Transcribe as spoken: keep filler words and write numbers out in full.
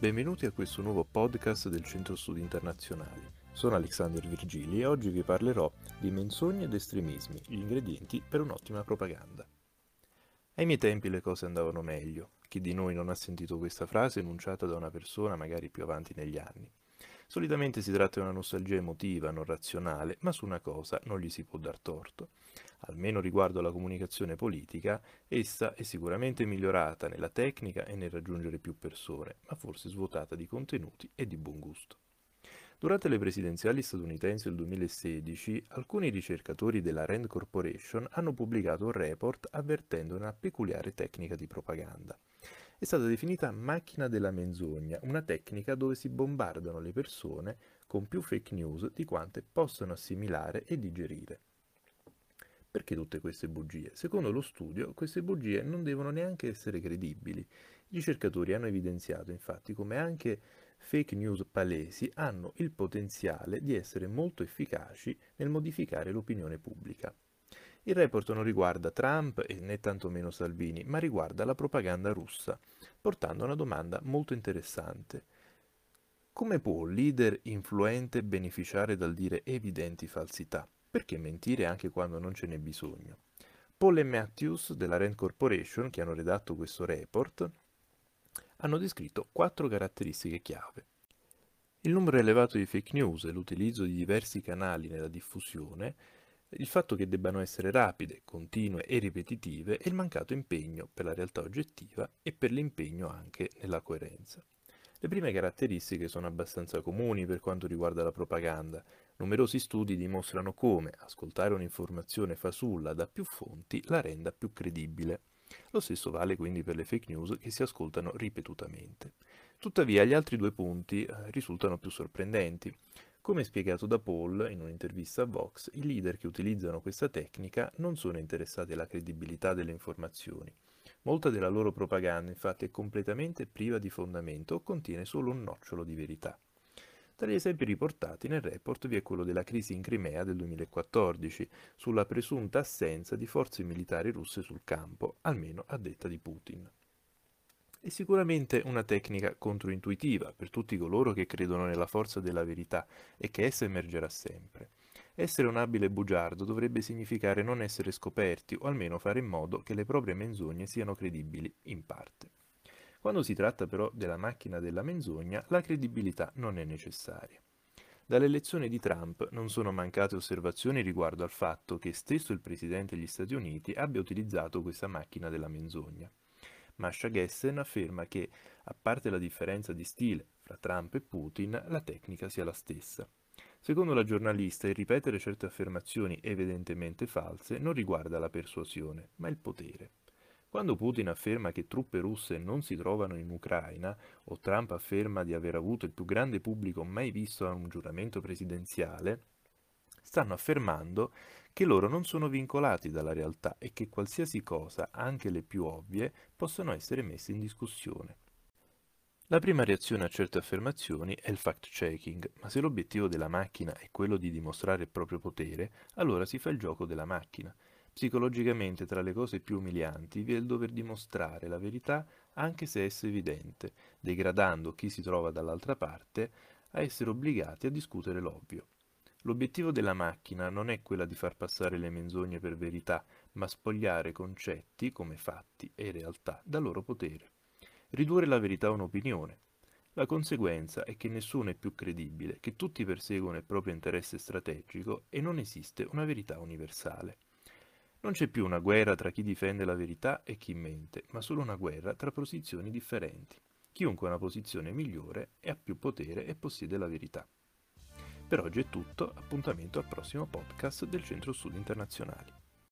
Benvenuti a questo nuovo podcast del Centro Studi Internazionali. Sono Alexander Virgili e oggi vi parlerò di menzogne ed estremismi, gli ingredienti per un'ottima propaganda. Ai miei tempi le cose andavano meglio. Chi di noi non ha sentito questa frase enunciata da una persona magari più avanti negli anni? Solitamente si tratta di una nostalgia emotiva, non razionale, ma su una cosa non gli si può dar torto. Almeno riguardo alla comunicazione politica, essa è sicuramente migliorata nella tecnica e nel raggiungere più persone, ma forse svuotata di contenuti e di buon gusto. Durante le presidenziali statunitensi del duemilasedici, alcuni ricercatori della Rand Corporation hanno pubblicato un report avvertendo una peculiare tecnica di propaganda. È stata definita macchina della menzogna, una tecnica dove si bombardano le persone con più fake news di quante possono assimilare e digerire. Perché tutte queste bugie? Secondo lo studio, queste bugie non devono neanche essere credibili. I ricercatori hanno evidenziato, infatti, come anche fake news palesi hanno il potenziale di essere molto efficaci nel modificare l'opinione pubblica. Il report non riguarda Trump e né tantomeno Salvini, ma riguarda la propaganda russa, portando a una domanda molto interessante. Come può un leader influente beneficiare dal dire evidenti falsità? Perché mentire anche quando non ce n'è bisogno? Paul e Matthews della Rand Corporation, che hanno redatto questo report, hanno descritto quattro caratteristiche chiave. Il numero elevato di fake news e l'utilizzo di diversi canali nella diffusione, il fatto che debbano essere rapide, continue e ripetitive e il mancato impegno per la realtà oggettiva e per l'impegno anche nella coerenza. Le prime caratteristiche sono abbastanza comuni per quanto riguarda la propaganda. Numerosi studi dimostrano come ascoltare un'informazione fasulla da più fonti la renda più credibile. Lo stesso vale quindi per le fake news che si ascoltano ripetutamente. Tuttavia gli altri due punti risultano più sorprendenti. Come spiegato da Paul in un'intervista a Vox, i leader che utilizzano questa tecnica non sono interessati alla credibilità delle informazioni. Molta della loro propaganda infatti è completamente priva di fondamento o contiene solo un nocciolo di verità. Tra gli esempi riportati nel report vi è quello della crisi in Crimea del duemilaquattordici, sulla presunta assenza di forze militari russe sul campo, almeno a detta di Putin. È sicuramente una tecnica controintuitiva per tutti coloro che credono nella forza della verità e che essa emergerà sempre. Essere un abile bugiardo dovrebbe significare non essere scoperti o almeno fare in modo che le proprie menzogne siano credibili in parte. Quando si tratta però della macchina della menzogna, la credibilità non è necessaria. Dall'elezione di Trump non sono mancate osservazioni riguardo al fatto che stesso il presidente degli Stati Uniti abbia utilizzato questa macchina della menzogna. Masha Gessen afferma che, a parte la differenza di stile fra Trump e Putin, la tecnica sia la stessa. Secondo la giornalista, il ripetere certe affermazioni evidentemente false non riguarda la persuasione, ma il potere. Quando Putin afferma che truppe russe non si trovano in Ucraina, o Trump afferma di aver avuto il più grande pubblico mai visto a un giuramento presidenziale, stanno affermando che loro non sono vincolati dalla realtà e che qualsiasi cosa, anche le più ovvie, possono essere messe in discussione. La prima reazione a certe affermazioni è il fact-checking, ma se l'obiettivo della macchina è quello di dimostrare il proprio potere, allora si fa il gioco della macchina. Psicologicamente tra le cose più umilianti vi è il dover dimostrare la verità anche se essa è evidente, degradando chi si trova dall'altra parte a essere obbligati a discutere l'ovvio. L'obiettivo della macchina non è quella di far passare le menzogne per verità, ma spogliare concetti come fatti e realtà dal loro potere. Ridurre la verità a un'opinione. La conseguenza è che nessuno è più credibile, che tutti perseguono il proprio interesse strategico e non esiste una verità universale. Non c'è più una guerra tra chi difende la verità e chi mente, ma solo una guerra tra posizioni differenti. Chiunque ha una posizione migliore e ha più potere e possiede la verità. Per oggi è tutto, appuntamento al prossimo podcast del Centro Studi Internazionali.